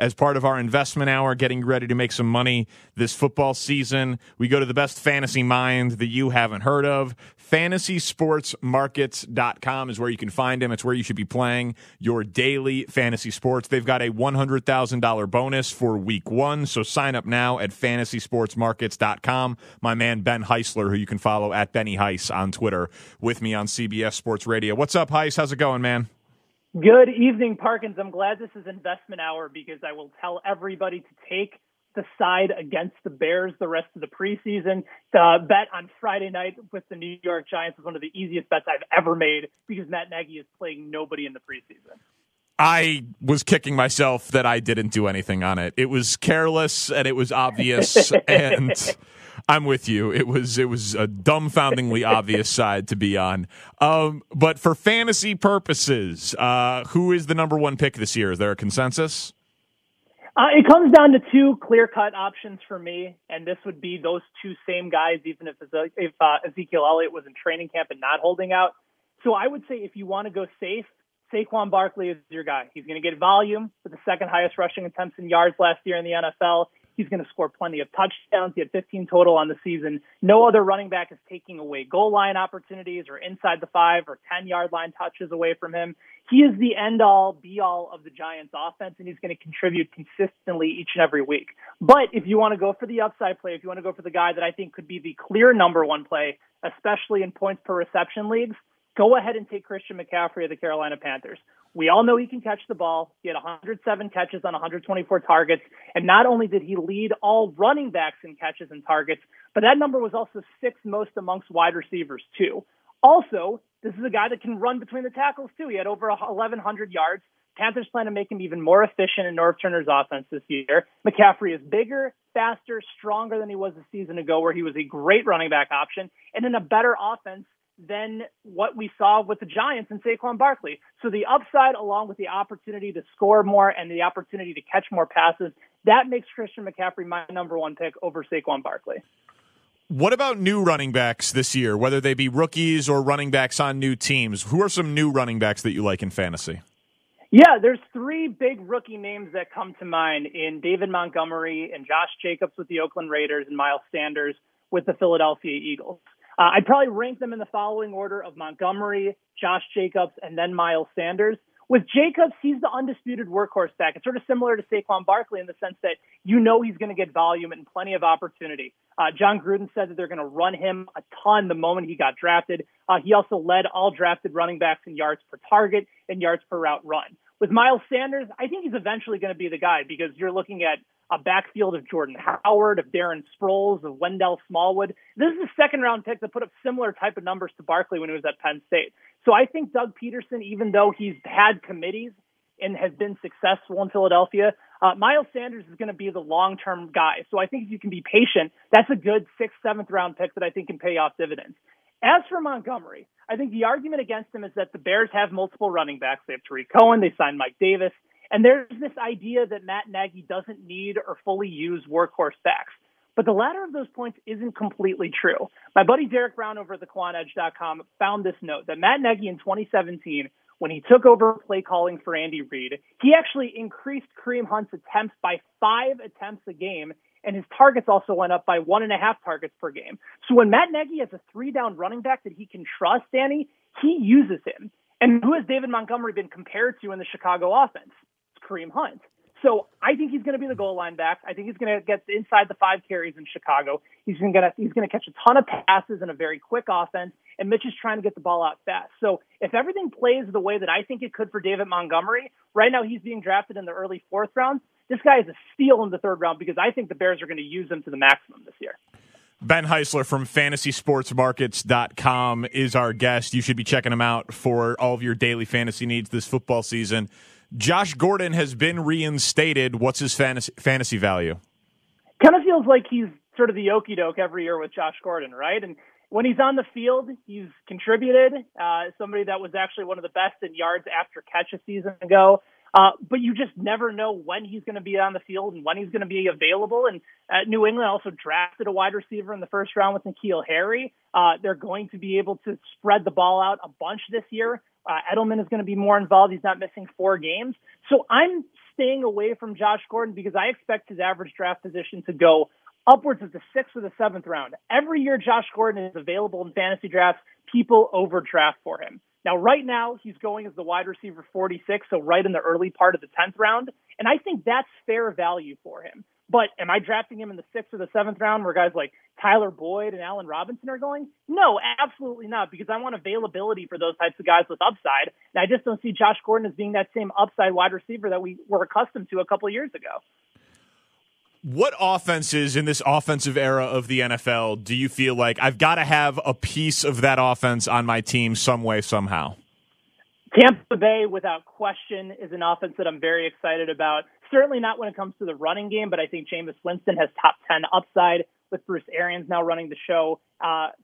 As part of our investment hour, getting ready to make some money this football season, we go to the best fantasy mind that you haven't heard of. FantasySportsMarkets.com is where you can find them. It's where you should be playing your daily fantasy sports. They've got a $100,000 bonus for week one, so sign up now at FantasySportsMarkets.com. My man Ben Heisler, who you can follow at Benny Heiss on Twitter, with me on CBS Sports Radio. What's up, Heiss? How's it going, man? Good evening, Parkins. I'm glad this is investment hour because I will tell everybody to take the side against the Bears the rest of the preseason. The bet on Friday night with the New York Giants was one of the easiest bets I've ever made because Matt Nagy is playing nobody in the preseason. I was kicking myself that I didn't do anything on it. It was careless and it was obvious, and I'm with you. It was a dumbfoundingly obvious side to be on. But for fantasy purposes, who is the number one pick this year? Is there a consensus? It comes down to two clear-cut options for me, and this would be those two same guys, even if Ezekiel Elliott was in training camp and not holding out. So I would say if you want to go safe, Saquon Barkley is your guy. He's going to get volume with the second highest rushing attempts and yards last year in the NFL. He's going to score plenty of touchdowns. He had 15 total on the season. No other running back is taking away goal line opportunities or inside the 5 or 10 yard line touches away from him. He is the end all be all of the Giants offense, and he's going to contribute consistently each and every week. But if you want to go for the upside play, if you want to go for the guy that I think could be the clear number one play, especially in points per reception leagues, go ahead and take Christian McCaffrey of the Carolina Panthers. We all know he can catch the ball. He had 107 catches on 124 targets. And not only did he lead all running backs in catches and targets, but that number was also sixth most amongst wide receivers, too. Also, this is a guy that can run between the tackles, too. He had over 1,100 yards. Panthers plan to make him even more efficient in Norv Turner's offense this year. McCaffrey is bigger, faster, stronger than he was a season ago, where he was a great running back option and in a better offense than what we saw with the Giants and Saquon Barkley. So the upside, along with the opportunity to score more and the opportunity to catch more passes, that makes Christian McCaffrey my number one pick over Saquon Barkley. What about new running backs this year, whether they be rookies or running backs on new teams? Who are some new running backs that you like in fantasy? Yeah, there's three big rookie names that come to mind in David Montgomery and Josh Jacobs with the Oakland Raiders and Miles Sanders with the Philadelphia Eagles. I'd probably rank them in the following order of Montgomery, Josh Jacobs, and then Miles Sanders. With Jacobs, he's the undisputed workhorse back. It's sort of similar to Saquon Barkley in the sense that you know he's going to get volume and plenty of opportunity. Jon Gruden said that they're going to run him a ton the moment he got drafted. He also led all drafted running backs in yards per target and yards per route run. With Miles Sanders, I think he's eventually going to be the guy because you're looking at a backfield of Jordan Howard, of Darren Sproles, of Wendell Smallwood. This is a second-round pick that put up similar type of numbers to Barkley when he was at Penn State. So I think Doug Peterson, even though he's had committees and has been successful in Philadelphia, Miles Sanders is going to be the long-term guy. So I think if you can be patient, that's a good 6th, 7th round pick that I think can pay off dividends. As for Montgomery, I think the argument against him is that the Bears have multiple running backs. They have Tariq Cohen. They signed Mike Davis. And there's this idea that Matt Nagy doesn't need or fully use workhorse backs. But the latter of those points isn't completely true. My buddy Derek Brown over at thequanedge.com found this note that Matt Nagy in 2017, when he took over play calling for Andy Reid, he actually increased Kareem Hunt's attempts by 5 attempts a game, and his targets also went up by 1.5 targets per game. So when Matt Nagy has a 3-down running back that he can trust, Danny, he uses him. And who has David Montgomery been compared to in the Chicago offense? Kareem Hunt. So I think he's going to be the goal line back. I think he's going to get inside the 5 carries in Chicago. He's going to catch a ton of passes in a very quick offense, and Mitch is trying to get the ball out fast. So if everything plays the way that I think it could for David Montgomery, right now he's being drafted in the early 4th round. This guy is a steal in the 3rd round because I think the Bears are going to use him to the maximum this year. Ben Heisler from FantasySportsMarkets.com is our guest. You should be checking him out for all of your daily fantasy needs this football season. Josh Gordon has been reinstated. What's his fantasy value? Kind of feels like he's sort of the okie doke every year with Josh Gordon, right? And when he's on the field, he's contributed. Somebody that was actually one of the best in yards after catch a season ago. But you just never know when he's going to be on the field and when he's going to be available. And New England also drafted a wide receiver in the first round with N'Keal Harry. They're going to be able to spread the ball out a bunch this year. Edelman is going to be more involved. He's not missing 4 games. So I'm staying away from Josh Gordon because I expect his average draft position to go upwards of the 6th or the 7th round. Every year Josh Gordon is available in fantasy drafts, people overdraft for him. Now, right now, he's going as the wide receiver 46, so right in the early part of the 10th round. And I think that's fair value for him. But am I drafting him in the 6th or the 7th round where guys like Tyler Boyd and Allen Robinson are going? No, absolutely not, because I want availability for those types of guys with upside. And I just don't see Josh Gordon as being that same upside wide receiver that we were accustomed to a couple of years ago. What offenses in this offensive era of the NFL do you feel like I've got to have a piece of that offense on my team some way, somehow? Tampa Bay, without question, is an offense that I'm very excited about. Certainly not when it comes to the running game, but I think Jameis Winston has top 10 upside with Bruce Arians now running the show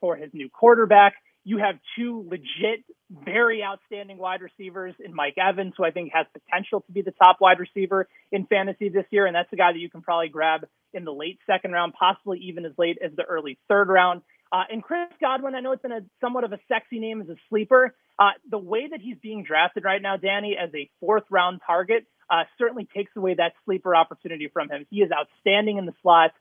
for his new quarterback. You have 2 legit, very outstanding wide receivers in Mike Evans, who I think has potential to be the top wide receiver in fantasy this year. And that's a guy that you can probably grab in the late 2nd round, possibly even as late as the early 3rd round. And Chris Godwin, I know it's been somewhat of a sexy name as a sleeper. The way that he's being drafted right now, Danny, as a 4th round target, certainly takes away that sleeper opportunity from him. He is outstanding in the slot.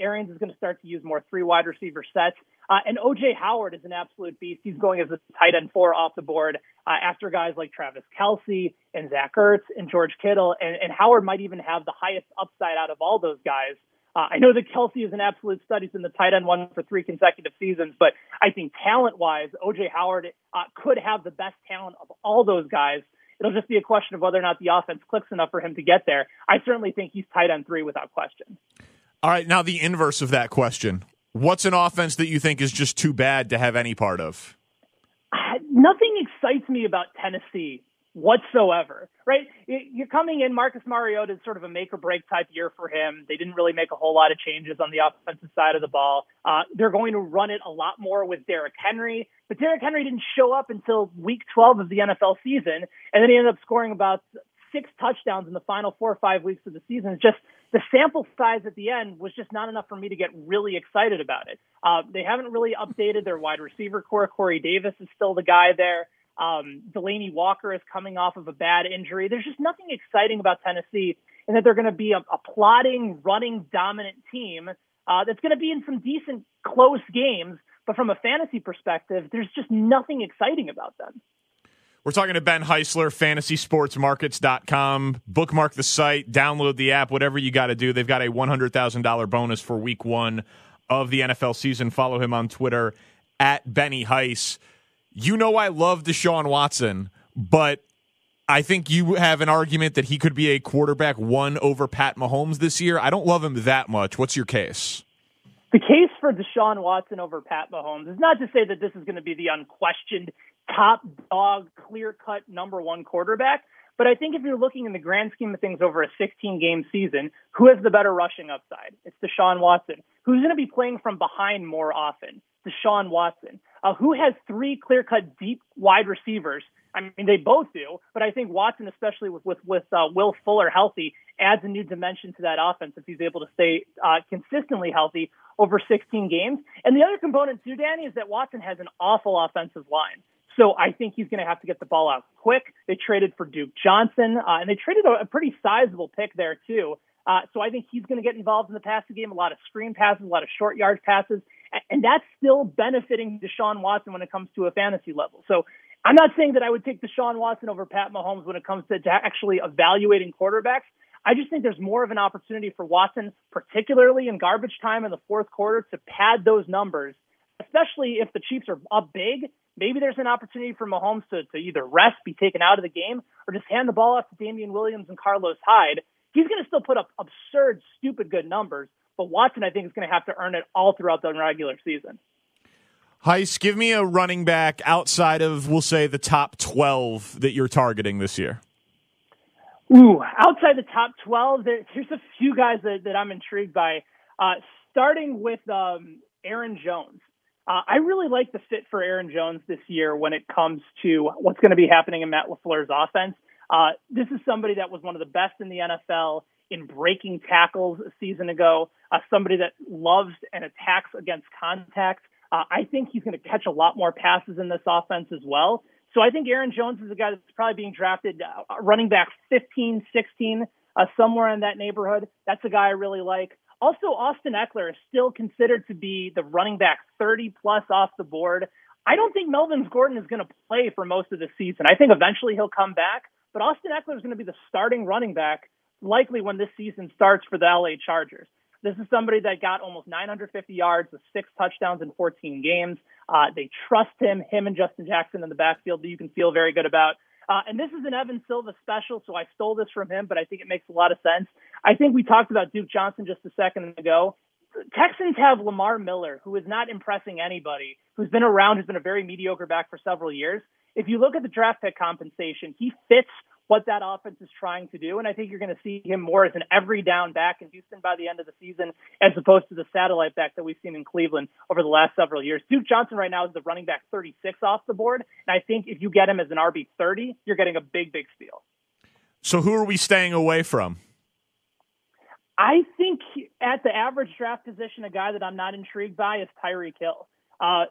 Arians is going to start to use more 3 wide receiver sets. And O.J. Howard is an absolute beast. He's going as a tight end 4 off the board after guys like Travis Kelce and Zach Ertz and George Kittle. And Howard might even have the highest upside out of all those guys. I know that Kelce is an absolute stud. He's in the tight end 1 for 3 consecutive seasons. But I think talent-wise, O.J. Howard could have the best talent of all those guys. It'll just be a question of whether or not the offense clicks enough for him to get there. I certainly think he's tight end 3 without question. All right, now the inverse of that question. What's an offense that you think is just too bad to have any part of? Nothing excites me about Tennessee whatsoever, right? You're coming in, Marcus Mariota is sort of a make-or-break type year for him. They didn't really make a whole lot of changes on the offensive side of the ball. They're going to run it a lot more with Derrick Henry, but Derrick Henry didn't show up until week 12 of the NFL season, and then he ended up scoring about 6 touchdowns in the final 4 or 5 weeks of the season. It's just the sample size at the end was just not enough for me to get really excited about it. They haven't really updated their wide receiver core. Corey Davis is still the guy there. Delaney Walker is coming off of a bad injury. There's just nothing exciting about Tennessee, and that they're going to be a plodding, running, dominant team that's going to be in some decent, close games. But from a fantasy perspective, there's just nothing exciting about them. We're talking to Ben Heisler, FantasySportsMarkets.com. Bookmark the site, download the app, whatever you got to do. They've got a $100,000 bonus for week 1 of the NFL season. Follow him on Twitter, at Benny Heiss. You know I love Deshaun Watson, but I think you have an argument that he could be a quarterback 1 over Pat Mahomes this year. I don't love him that much. What's your case? The case for Deshaun Watson over Pat Mahomes is not to say that this is going to be the unquestioned top dog, clear-cut number 1 quarterback. But I think if you're looking in the grand scheme of things over a 16-game season, who has the better rushing upside? It's Deshaun Watson. Who's going to be playing from behind more often? Deshaun Watson. Who has 3 clear-cut deep wide receivers? I mean, they both do, but I think Watson, especially with Will Fuller healthy, adds a new dimension to that offense if he's able to stay consistently healthy over 16 games. And the other component too, Danny, is that Watson has an awful offensive line. So I think he's going to have to get the ball out quick. They traded for Duke Johnson, and they traded a pretty sizable pick there, too. So I think he's going to get involved in the passing game, a lot of screen passes, a lot of short yard passes, and that's still benefiting Deshaun Watson when it comes to a fantasy level. So I'm not saying that I would take Deshaun Watson over Pat Mahomes when it comes to actually evaluating quarterbacks. I just think there's more of an opportunity for Watson, particularly in garbage time in the 4th quarter, to pad those numbers, especially if the Chiefs are up big. Maybe there's an opportunity for Mahomes to either rest, be taken out of the game, or just hand the ball off to Damian Williams and Carlos Hyde. He's going to still put up absurd, stupid good numbers, but Watson, I think, is going to have to earn it all throughout the regular season. Heiss, give me a running back outside of, we'll say, the top 12 that you're targeting this year. Ooh, outside the top 12, there's a few guys that I'm intrigued by. Starting with Aaron Jones. I really like the fit for Aaron Jones this year when it comes to what's going to be happening in Matt LaFleur's offense. This is somebody that was one of the best in the NFL in breaking tackles a season ago, somebody that loves and attacks against contact. I think he's going to catch a lot more passes in this offense as well. So I think Aaron Jones is a guy that's probably being drafted running back 15, 16, somewhere in that neighborhood. That's a guy I really like. Also, Austin Eckler is still considered to be the running back 30-plus off the board. I don't think Melvin Gordon is going to play for most of the season. I think eventually he'll come back, but Austin Eckler is going to be the starting running back likely when this season starts for the LA Chargers. This is somebody that got almost 950 yards with 6 touchdowns in 14 games. They trust him and Justin Jackson in the backfield that you can feel very good about. And this is an Evan Silva special, so I stole this from him, but I think it makes a lot of sense. I think we talked about Duke Johnson just a second ago. Texans have Lamar Miller, who is not impressing anybody, who's been around, who's been a very mediocre back for several years. If you look at the draft pick compensation, he fits what that offense is trying to do, and I think you're going to see him more as an every-down back in Houston by the end of the season as opposed to the satellite back that we've seen in Cleveland over the last several years. Duke Johnson right now is the running back 36 off the board, and I think if you get him as an RB 30, you're getting a big, big steal. So who are we staying away from? I think at the average draft position, a guy that I'm not intrigued by is Tyreek Hill.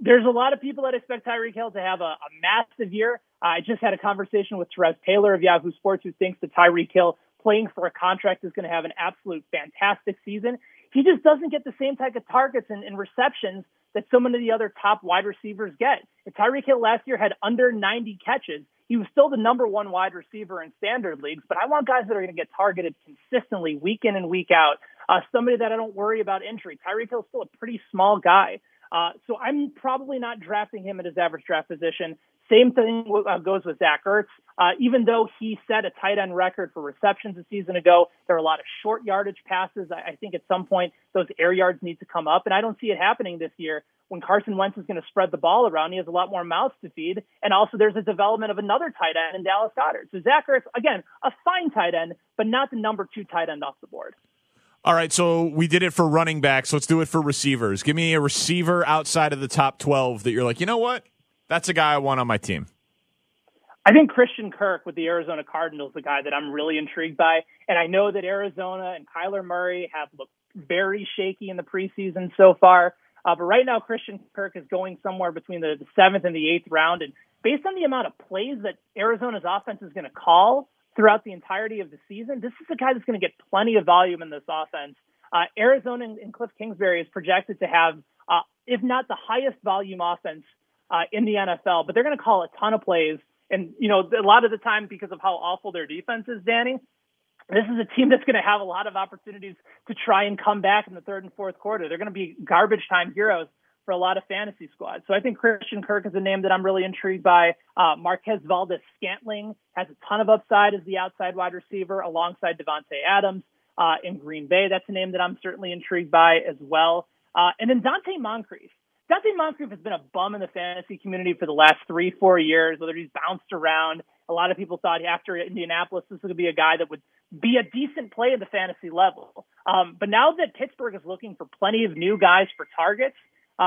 There's a lot of people that expect Tyreek Hill to have a massive year. I just had a conversation with Therese Taylor of Yahoo Sports, who thinks that Tyreek Hill playing for a contract is going to have an absolute fantastic season. He just doesn't get the same type of targets and receptions that so many of the other top wide receivers get. If Tyreek Hill last year had under 90 catches, he was still the number one wide receiver in standard leagues, but I want guys that are going to get targeted consistently week in and week out. Somebody that I don't worry about injury. Tyreek Hill is still a pretty small guy. So I'm probably not drafting him at his average draft position. Same thing goes with Zach Ertz. Even though he set a tight end record for receptions a season ago, there are a lot of short yardage passes. I think at some point those air yards need to come up, and I don't see it happening this year. When Carson Wentz is going to spread the ball around, he has a lot more mouths to feed, and also there's a development of another tight end in Dallas Goedert. So Zach Ertz, again, a fine tight end, but not the number 2 tight end off the board. All right, so we did it for running backs. Let's do it for receivers. Give me a receiver outside of the top 12 that you're like, you know what? That's a guy I want on my team. I think Christian Kirk with the Arizona Cardinals, the guy that I'm really intrigued by. And I know that Arizona and Kyler Murray have looked very shaky in the preseason so far. But right now, Christian Kirk is going somewhere between the 7th and the 8th round. And based on the amount of plays that Arizona's offense is going to call throughout the entirety of the season, this is a guy that's going to get plenty of volume in this offense. Arizona and Cliff Kingsbury is projected to have, if not the highest volume offense in the NFL, but they're going to call a ton of plays. And, you know, a lot of the time because of how awful their defense is, Danny, this is a team that's going to have a lot of opportunities to try and come back in the third and fourth quarter. They're going to be garbage time heroes for a lot of fantasy squads. So I think Christian Kirk is a name that I'm really intrigued by. Marquez Valdes-Scantling has a ton of upside as the outside wide receiver alongside Devontae Adams in Green Bay. That's a name that I'm certainly intrigued by as well. And then Dante Moncrief. Dante Moncrief has been a bum in the fantasy community for the last 3-4 years, whether he's bounced around. A lot of people thought after Indianapolis, this would be a guy that would be a decent play at the fantasy level. But now that Pittsburgh is looking for plenty of new guys for targets,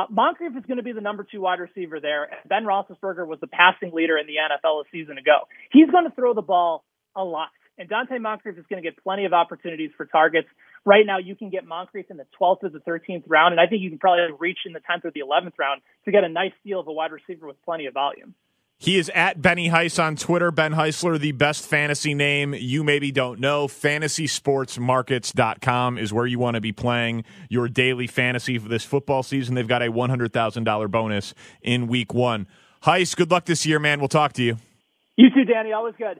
Moncrief is going to be the number 2 wide receiver there. Ben Roethlisberger was the passing leader in the NFL a season ago. He's going to throw the ball a lot, and Dante Moncrief is going to get plenty of opportunities for targets. Right now, you can get Moncrief in the 12th or the 13th round, and I think you can probably reach in the 10th or the 11th round to get a nice deal of a wide receiver with plenty of volume. He is at Benny Heiss on Twitter. Ben Heisler, the best fantasy name you maybe don't know. FantasySportsMarkets.com is where you want to be playing your daily fantasy for this football season. They've got a $100,000 bonus in week 1. Heiss, good luck this year, man. We'll talk to you. You too, Danny. Always good.